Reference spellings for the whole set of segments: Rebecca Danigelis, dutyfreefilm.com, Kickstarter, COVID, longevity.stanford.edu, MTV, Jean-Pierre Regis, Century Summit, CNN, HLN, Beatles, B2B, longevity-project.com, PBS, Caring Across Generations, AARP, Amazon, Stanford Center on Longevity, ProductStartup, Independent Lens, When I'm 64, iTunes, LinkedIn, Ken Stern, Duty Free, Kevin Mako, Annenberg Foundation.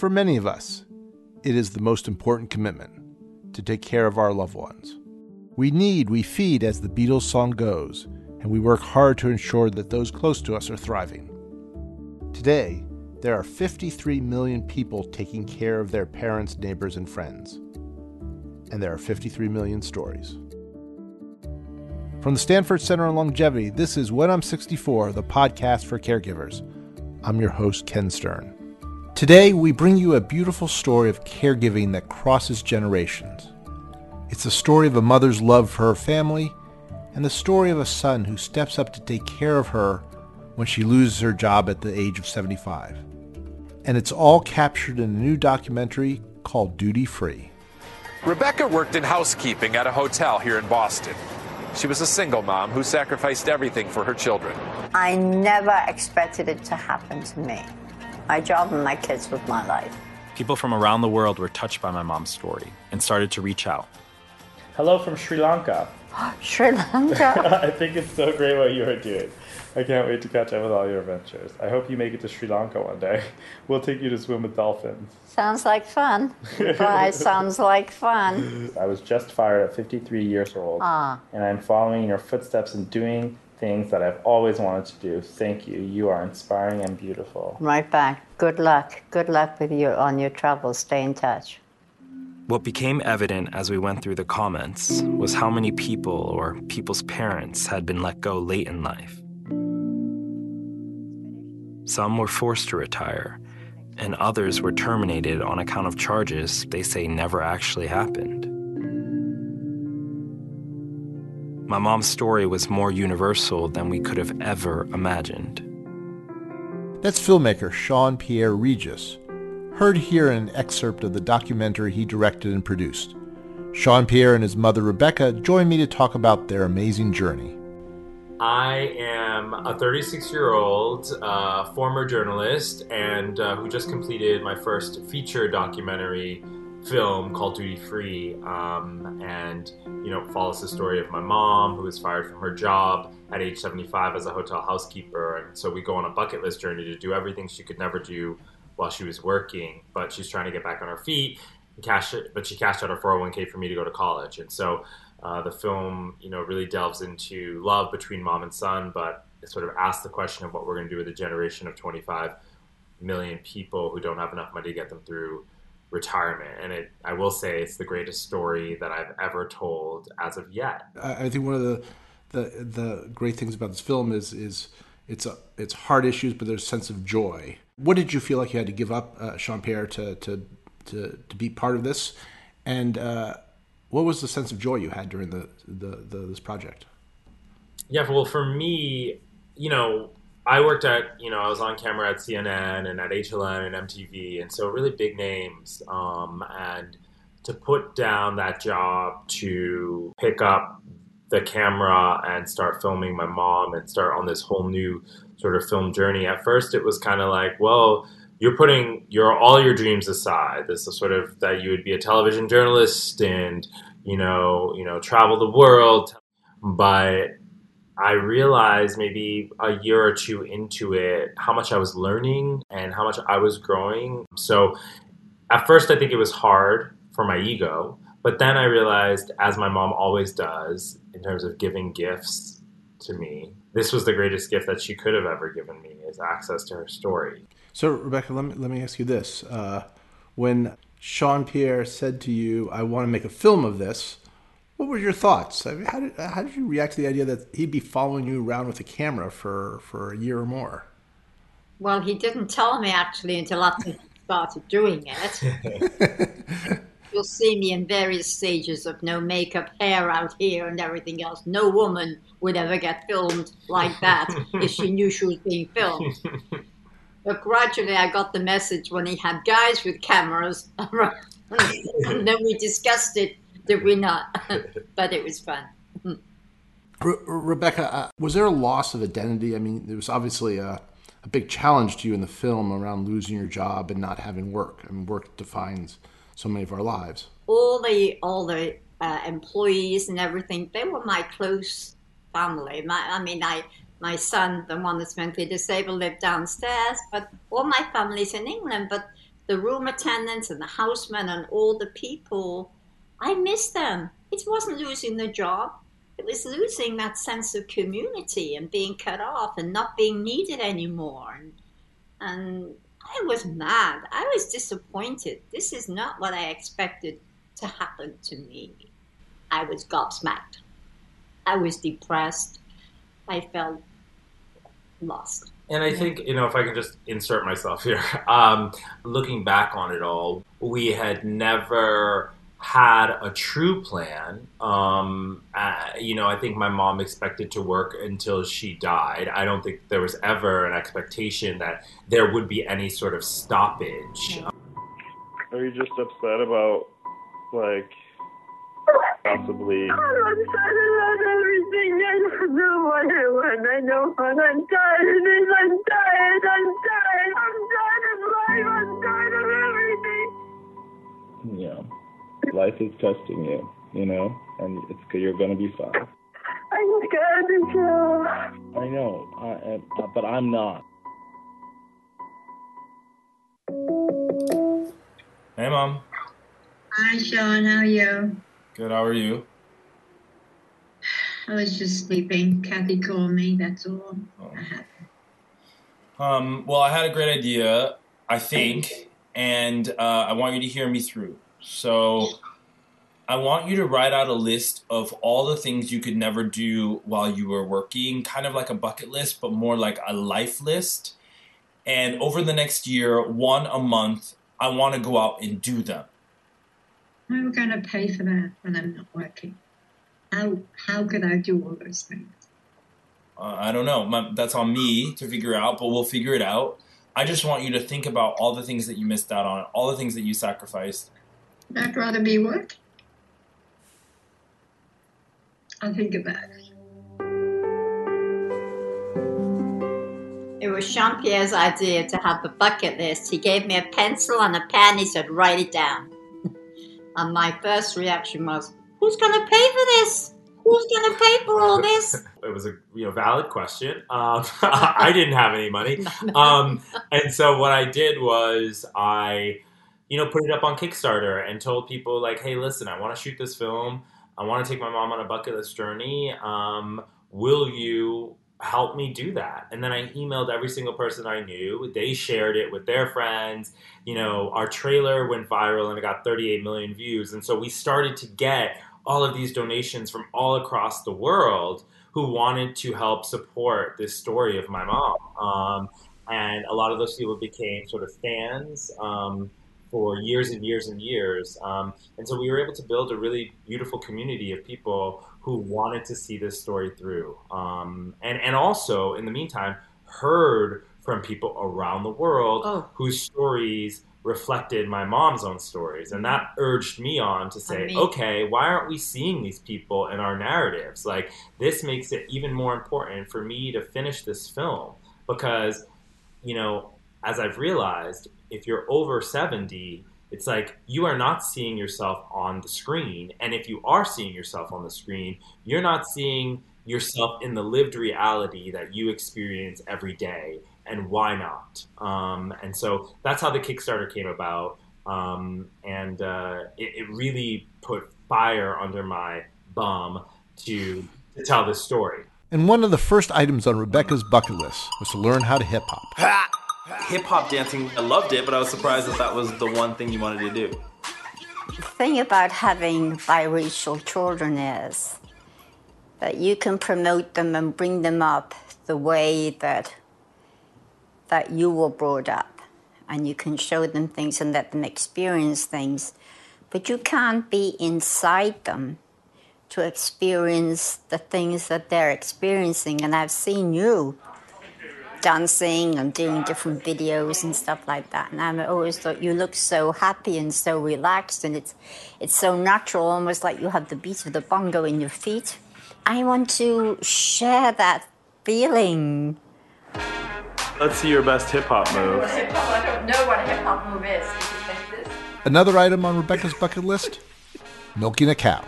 For many of us, it is the most important commitment to take care of our loved ones. We need, we feed, as the Beatles song goes, and we work hard to ensure that those close to us are thriving. Today, there are 53 million people taking care of their parents, neighbors, and friends. And there are 53 million stories. From the Stanford Center on Longevity, this is When I'm 64, the podcast for caregivers. I'm your host, Ken Stern. Today, we bring you a beautiful story of caregiving that crosses generations. It's the story of a mother's love for her family and the story of a son who steps up to take care of her when she loses her job at the age of 75. And it's all captured in a new documentary called Duty Free. Rebecca worked in housekeeping at a hotel here in Boston. She was a single mom who sacrificed everything for her children. I never expected it to happen to me. My job and my kids was my life. People from around the world were touched by my mom's story and started to reach out. Hello from Sri Lanka. Sri Lanka? I think it's so great what you are doing. I can't wait to catch up with all your adventures. I hope you make it to Sri Lanka one day. We'll take you to swim with dolphins. Sounds like fun. Bye, sounds like fun. I was just fired at 53 years old, and I'm following your footsteps in doing things that I've always wanted to do. Thank you. You are inspiring and beautiful. Right back. Good luck. Good luck with you on your travels. Stay in touch. What became evident as we went through the comments was how many people or people's parents had been let go late in life. Some were forced to retire, and others were terminated on account of charges they say never actually happened. My mom's story was more universal than we could have ever imagined. That's filmmaker Jean-Pierre Regis, heard here in an excerpt of the documentary he directed and produced. Jean-Pierre and his mother Rebecca joined me to talk about their amazing journey. I am a 36-year-old former journalist and who just completed my first feature documentary film called Duty Free, and follows the story of my mom, who was fired from her job at age 75 as a hotel housekeeper. And so we go on a bucket list journey to do everything she could never do while she was working, but she's trying to get back on her feet and cash it, but she cashed out her 401k for me to go to college. And so the film really delves into love between mom and son, but it sort of asks the question of what we're going to do with a generation of 25 million people who don't have enough money to get them through retirement. And I will say it's the greatest story that I've ever told as of yet. I think one of the great things about this film is it's hard issues, but there's a sense of joy. What did you feel like you had to give up, Jean-Pierre, to be part of this? And what was the sense of joy you had during this project? Yeah, well, for me, I worked at, I was on camera at CNN and at HLN and MTV, and so really big names. And to put down that job to pick up the camera and start filming my mom and start on this whole new sort of film journey. At first, it was kind of like, well, you're putting all your dreams aside. This is sort of that you would be a television journalist and, travel the world. But I realized maybe a year or two into it how much I was learning and how much I was growing. So at first I think it was hard for my ego, but then I realized, as my mom always does in terms of giving gifts to me, this was the greatest gift that she could have ever given me, is access to her story. So Rebecca, let me ask you this. When Jean-Pierre said to you, I want to make a film of this, what were your thoughts? I mean, how did you react to the idea that he'd be following you around with a camera for a year or more? Well, he didn't tell me, actually, until after he started doing it. You'll see me in various stages of no makeup, hair out here, and everything else. No woman would ever get filmed like that if she knew she was being filmed. But gradually I got the message when he had guys with cameras around, and then we discussed it. Did we not? But it was fun. Rebecca, was there a loss of identity? I mean, there was obviously a big challenge to you in the film around losing your job and not having work. I mean, work defines so many of our lives. All the employees and everything, they were my close family. My son, the one that's mentally disabled, lived downstairs, but all my family's in England, but the room attendants and the housemen and all the people, I missed them. It wasn't losing the job. It was losing that sense of community and being cut off and not being needed anymore. And I was mad. I was disappointed. This is not what I expected to happen to me. I was gobsmacked. I was depressed. I felt lost. And I think, you know, if I can just insert myself here, looking back on it all, we had never had a true plan. You know, I think my mom expected to work until she died. I don't think there was ever an expectation that there would be any sort of stoppage. Are you just upset about, like, possibly? I'm upset about everything. I don't know what I want. I know what I'm tired of. I'm tired. I'm tired of life. I'm tired of everything. Yeah. Life is testing you, you know, and it's good. You're going to be fine. I'm scared to kill. I know, but I'm not. Hey, Mom. Hi, Sean. How are you? Good. How are you? I was just sleeping. Kathy called me. That's all. Well, I had a great idea, I think, and I want you to hear me through. So I want you to write out a list of all the things you could never do while you were working, kind of like a bucket list, but more like a life list. And over the next year, one a month, I want to go out and do them. I was going to pay for that when I'm not working. How could I do all those things? I don't know. That's on me to figure out, but we'll figure it out. I just want you to think about all the things that you missed out on, all the things that you sacrificed. I'd rather be working. I'll think about it. It was Jean-Pierre's idea to have the bucket list. He gave me a pencil and a pen. He said, write it down. And my first reaction was, who's going to pay for this? Who's going to pay for all this? It was a valid question. I didn't have any money. And so what I did was I, put it up on Kickstarter and told people, like, hey, listen, I want to shoot this film. I want to take my mom on a bucket list journey. Will you help me do that? And then I emailed every single person I knew. They shared it with their friends. Our trailer went viral and it got 38 million views. And so we started to get all of these donations from all across the world who wanted to help support this story of my mom. And a lot of those people became sort of fans for years and years and years. And so we were able to build a really beautiful community of people who wanted to see this story through. And also, in the meantime, heard from people around the world whose stories reflected my mom's own stories. And that urged me on to say, okay, why aren't we seeing these people in our narratives? Like, this makes it even more important for me to finish this film. Because, as I've realized, if you're over 70, it's like you are not seeing yourself on the screen. And if you are seeing yourself on the screen, you're not seeing yourself in the lived reality that you experience every day. And why not? And so that's how the Kickstarter came about. It really put fire under my bum to tell this story. And one of the first items on Rebecca's bucket list was to learn how to hip hop. Hip-hop dancing, I loved it, but I was surprised that that was the one thing you wanted to do. The thing about having biracial children is that you can promote them and bring them up the way that you were brought up, and you can show them things and let them experience things, but you can't be inside them to experience the things that they're experiencing. And I've seen you dancing and doing different videos and stuff like that. And I always thought you look so happy and so relaxed, and it's so natural, almost like you have the beat of the bongo in your feet. I want to share that feeling. Let's see your best hip-hop move. I don't know what a hip-hop move is. Another item on Rebecca's bucket list, milking a cow.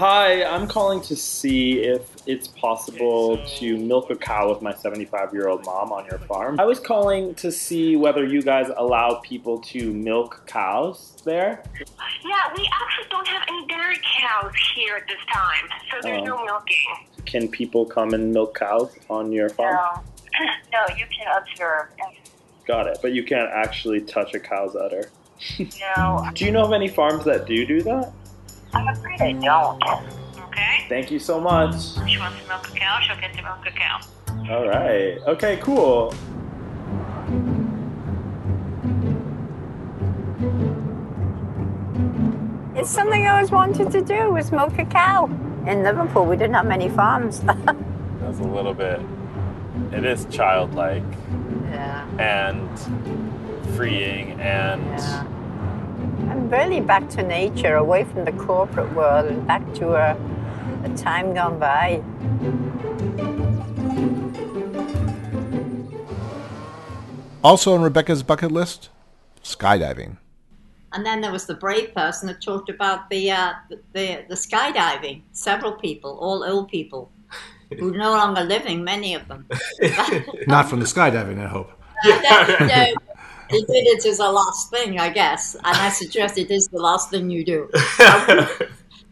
Hi, I'm calling to see if it's possible to milk a cow with my 75-year-old mom on your farm. I was calling to see whether you guys allow people to milk cows there. Yeah, we actually don't have any dairy cows here at this time, so there's no milking. Can people come and milk cows on your farm? No, you can observe. Got it, but you can't actually touch a cow's udder. No. Do you know of any farms that do that? I'm afraid I don't. Okay. Thank you so much. She wants to milk a cow, she'll get to milk a cow. All right. Okay, cool. It's something I always wanted to do, was milk a cow. In Liverpool, we didn't have many farms. That's a little bit, it is childlike. Yeah. And freeing and... Yeah. And really back to nature, away from the corporate world and back to a time gone by. Also on Rebecca's bucket list, skydiving. And then there was the brave person that talked about the skydiving. Several people, all old people, who are no longer living, many of them. Not from the skydiving, I hope. Yeah. He did it as a last thing, I guess, and I suggest it is the last thing you do.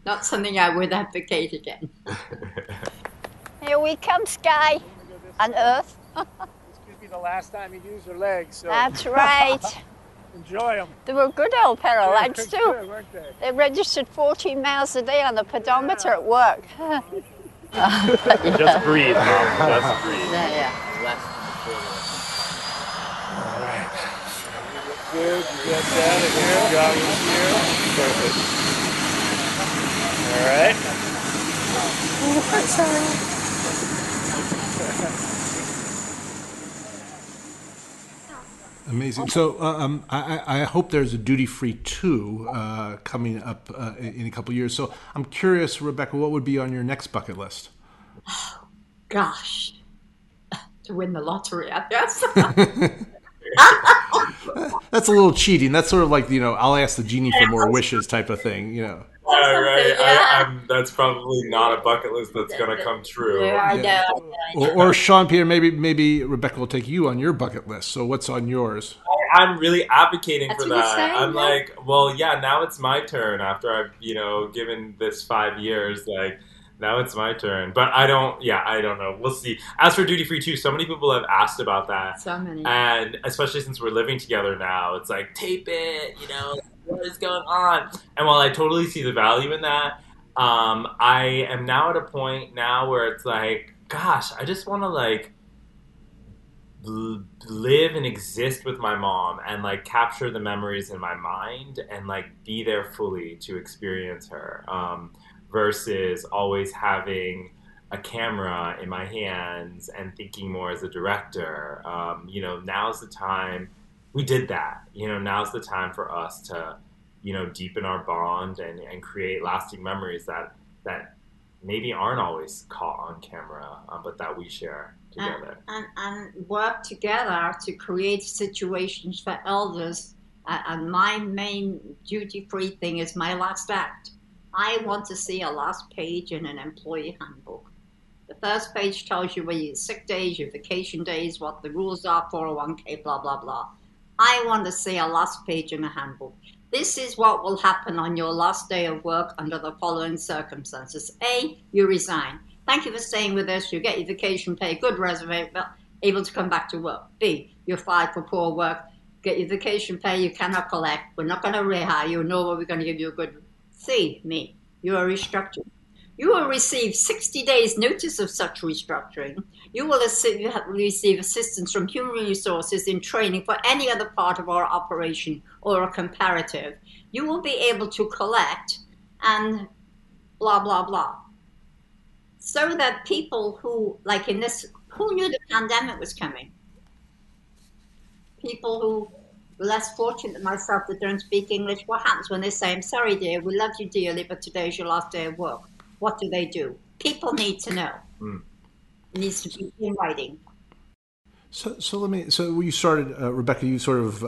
Not something I would advocate again. Here we come, sky and earth. This could be the last time you use your legs. So. That's right. Enjoy them. They were good old pair of legs too. Good, weren't they? They registered 14 miles a day on the pedometer at work. Yeah. Just breathe, Mom. Just breathe. Yeah. Good, you got that in here, got it here. Perfect. All right. I'm sorry. Amazing. So I hope there's a Duty Free 2 coming up in a couple of years. So I'm curious, Rebecca, what would be on your next bucket list? Oh, gosh. To win the lottery, I guess. That's a little cheating. That's sort of like, you know, I'll ask the genie for more wishes type of thing, you know. Right. Yeah. I'm, that's probably not a bucket list that's going to come true. Yeah. Or Jean-Pierre, maybe Rebecca will take you on your bucket list. So what's on yours? I'm really advocating for that. Saying, I'm like, well, yeah, now it's my turn after I've, you know, given this 5 years, like, now it's my turn. But I don't know. We'll see. As for Duty Free 2, so many people have asked about that. So many. And especially since we're living together now, it's like, tape it, you know, what is going on? And while I totally see the value in that, I am now at a point now where it's like, gosh, I just want to, like, live and exist with my mom and, like, capture the memories in my mind and, like, be there fully to experience her. Versus always having a camera in my hands and thinking more as a director. You know, now's the time. We did that. You know, now's the time for us to, you know, deepen our bond and create lasting memories that maybe aren't always caught on camera, but that we share together. And work together to create situations for elders. And my main duty-free thing is my last act. I want to see a last page in an employee handbook. The first page tells you where your sick days, your vacation days, what the rules are, 401k, blah, blah, blah. I want to see a last page in a handbook. This is what will happen on your last day of work under the following circumstances. A, you resign. Thank you for staying with us. You get your vacation pay, good resume, but able to come back to work. B, you're fired for poor work. Get your vacation pay, you cannot collect. We're not going to rehire you, nor are we going to give you a good... C, me, you are restructured. You will receive 60 days notice of such restructuring. You will receive assistance from human resources in training for any other part of our operation or a comparative. You will be able to collect and blah, blah, blah. So that people who, like in this, who knew the pandemic was coming? People who... less fortunate than myself that don't speak English, what happens when they say, I'm sorry, dear, we love you dearly, but today's your last day of work? What do they do? People need to know. It needs to be in writing. So you started, Rebecca, you sort of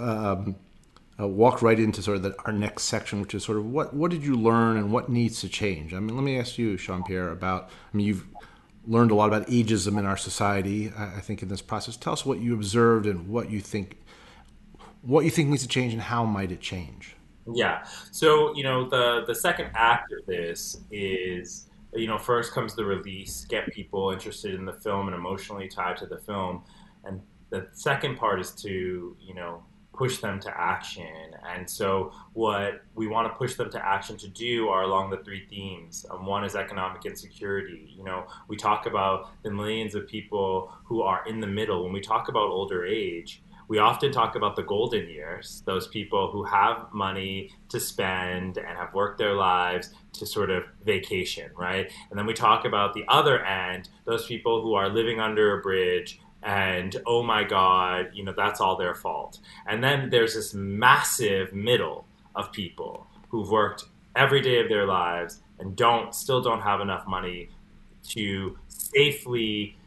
walk right into sort of our next section, which is sort of what did you learn and what needs to change? I mean, let me ask you, Jean-Pierre, about, I mean, you've learned a lot about ageism in our society, I think, in this process. Tell us what you observed and what you think needs to change and how might it change? Yeah. So, you know, the second act of this is, you know, first comes the release, get people interested in the film and emotionally tied to the film. And the second part is to, you know, push them to action. And so what we want to push them to action to do are along the three themes. One is economic insecurity. You know, we talk about the millions of people who are in the middle. When we talk about older age, we often talk about the golden years, those people who have money to spend and have worked their lives to sort of vacation, right? And then we talk about the other end, those people who are living under a bridge and, oh my God, you know, that's all their fault. And then there's this massive middle of people who've worked every day of their lives and still don't have enough money to safely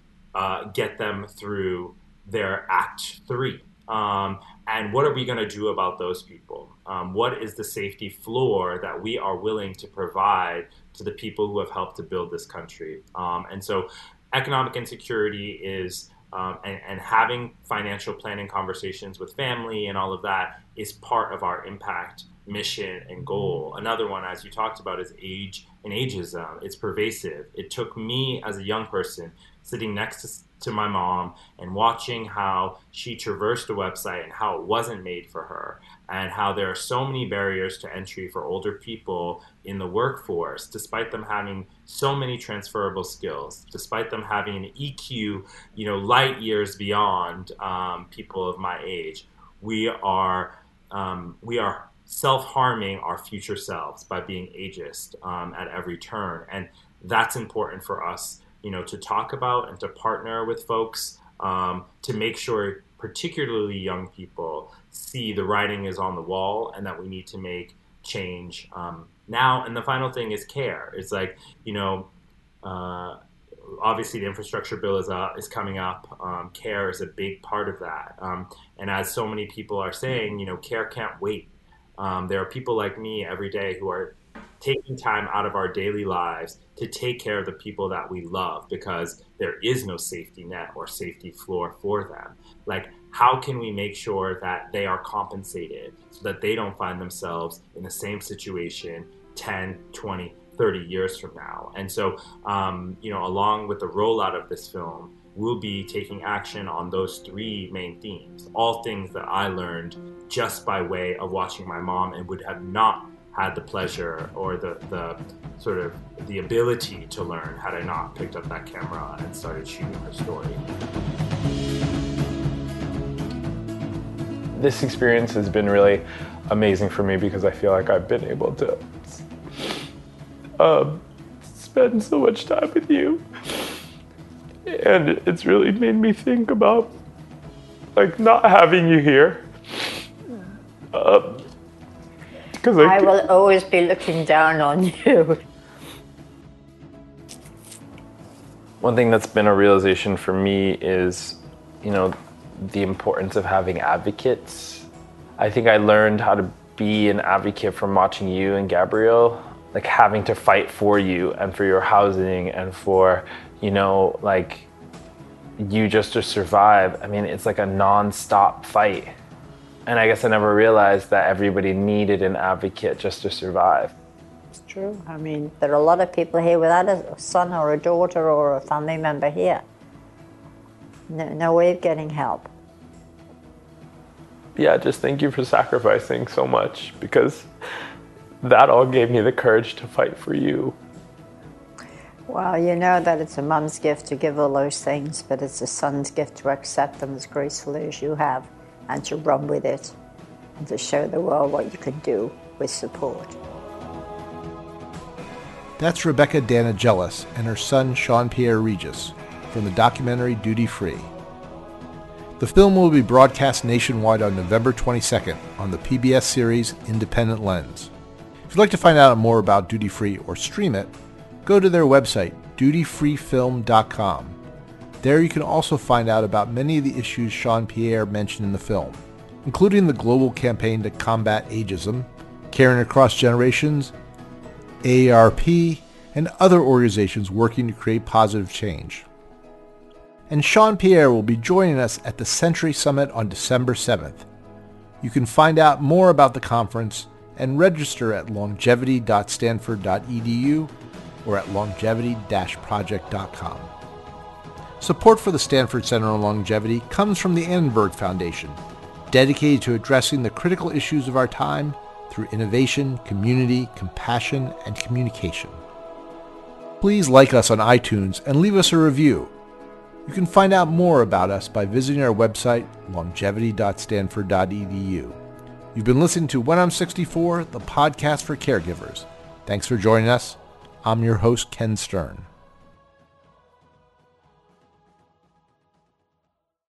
get them through their Act 3. And what are we going to do about those people? What is the safety floor that we are willing to provide to the people who have helped to build this country? And so economic insecurity is, and having financial planning conversations with family and all of that is part of our impact mission and goal. Another one, as you talked about, is age and ageism. It's pervasive. It took me as a young person sitting next to my mom and watching how she traversed a website and how it wasn't made for her, and how there are so many barriers to entry for older people in the workforce, despite them having so many transferable skills, despite them having an EQ, you know, light years beyond people of my age. We are self-harming our future selves by being ageist at every turn, and that's important for us, you know, to talk about and to partner with folks to make sure particularly young people see the writing is on the wall and that we need to make change now. And the final thing is care. It's like, you know, obviously the infrastructure bill is coming up. Care is a big part of that. And as so many people are saying, you know, care can't wait. There are people like me every day who are taking time out of our daily lives to take care of the people that we love, because there is no safety net or safety floor for them. Like, how can we make sure that they are compensated so that they don't find themselves in the same situation 10, 20, 30 years from now? And so, you know, along with the rollout of this film, we'll be taking action on those three main themes, all things that I learned just by way of watching my mom and would have not had the pleasure or the sort of the ability to learn had I not picked up that camera and started shooting her story. This experience has been really amazing for me because I feel like I've been able to spend so much time with you. And it's really made me think about, like, not having you here. I will always be looking down on you. One thing that's been a realization for me is, you know, the importance of having advocates. I think I learned how to be an advocate from watching you and Gabrielle, like having to fight for you and for your housing and for, you know, like you just to survive. I mean, it's like a non-stop fight. And I guess I never realized that everybody needed an advocate just to survive. It's true. I mean, there are a lot of people here without a son or a daughter or a family member here. No way of getting help. Yeah, just thank you for sacrificing so much, because that all gave me the courage to fight for you. Well, you know that it's a mom's gift to give all those things, but it's a son's gift to accept them as gracefully as you have, and to run with it, and to show the world what you can do with support. That's Rebecca Danigelis and her son, Jean-Pierre Regis, from the documentary Duty Free. The film will be broadcast nationwide on November 22nd on the PBS series Independent Lens. If you'd like to find out more about Duty Free or stream it, go to their website, dutyfreefilm.com. There you can also find out about many of the issues Jean-Pierre mentioned in the film, including the global campaign to combat ageism, Caring Across Generations, AARP, and other organizations working to create positive change. And Jean-Pierre will be joining us at the Century Summit on December 7th. You can find out more about the conference and register at longevity.stanford.edu or at longevity-project.com. Support for the Stanford Center on Longevity comes from the Annenberg Foundation, dedicated to addressing the critical issues of our time through innovation, community, compassion, and communication. Please like us on iTunes and leave us a review. You can find out more about us by visiting our website, longevity.stanford.edu. You've been listening to When I'm 64, the podcast for caregivers. Thanks for joining us. I'm your host, Ken Stern.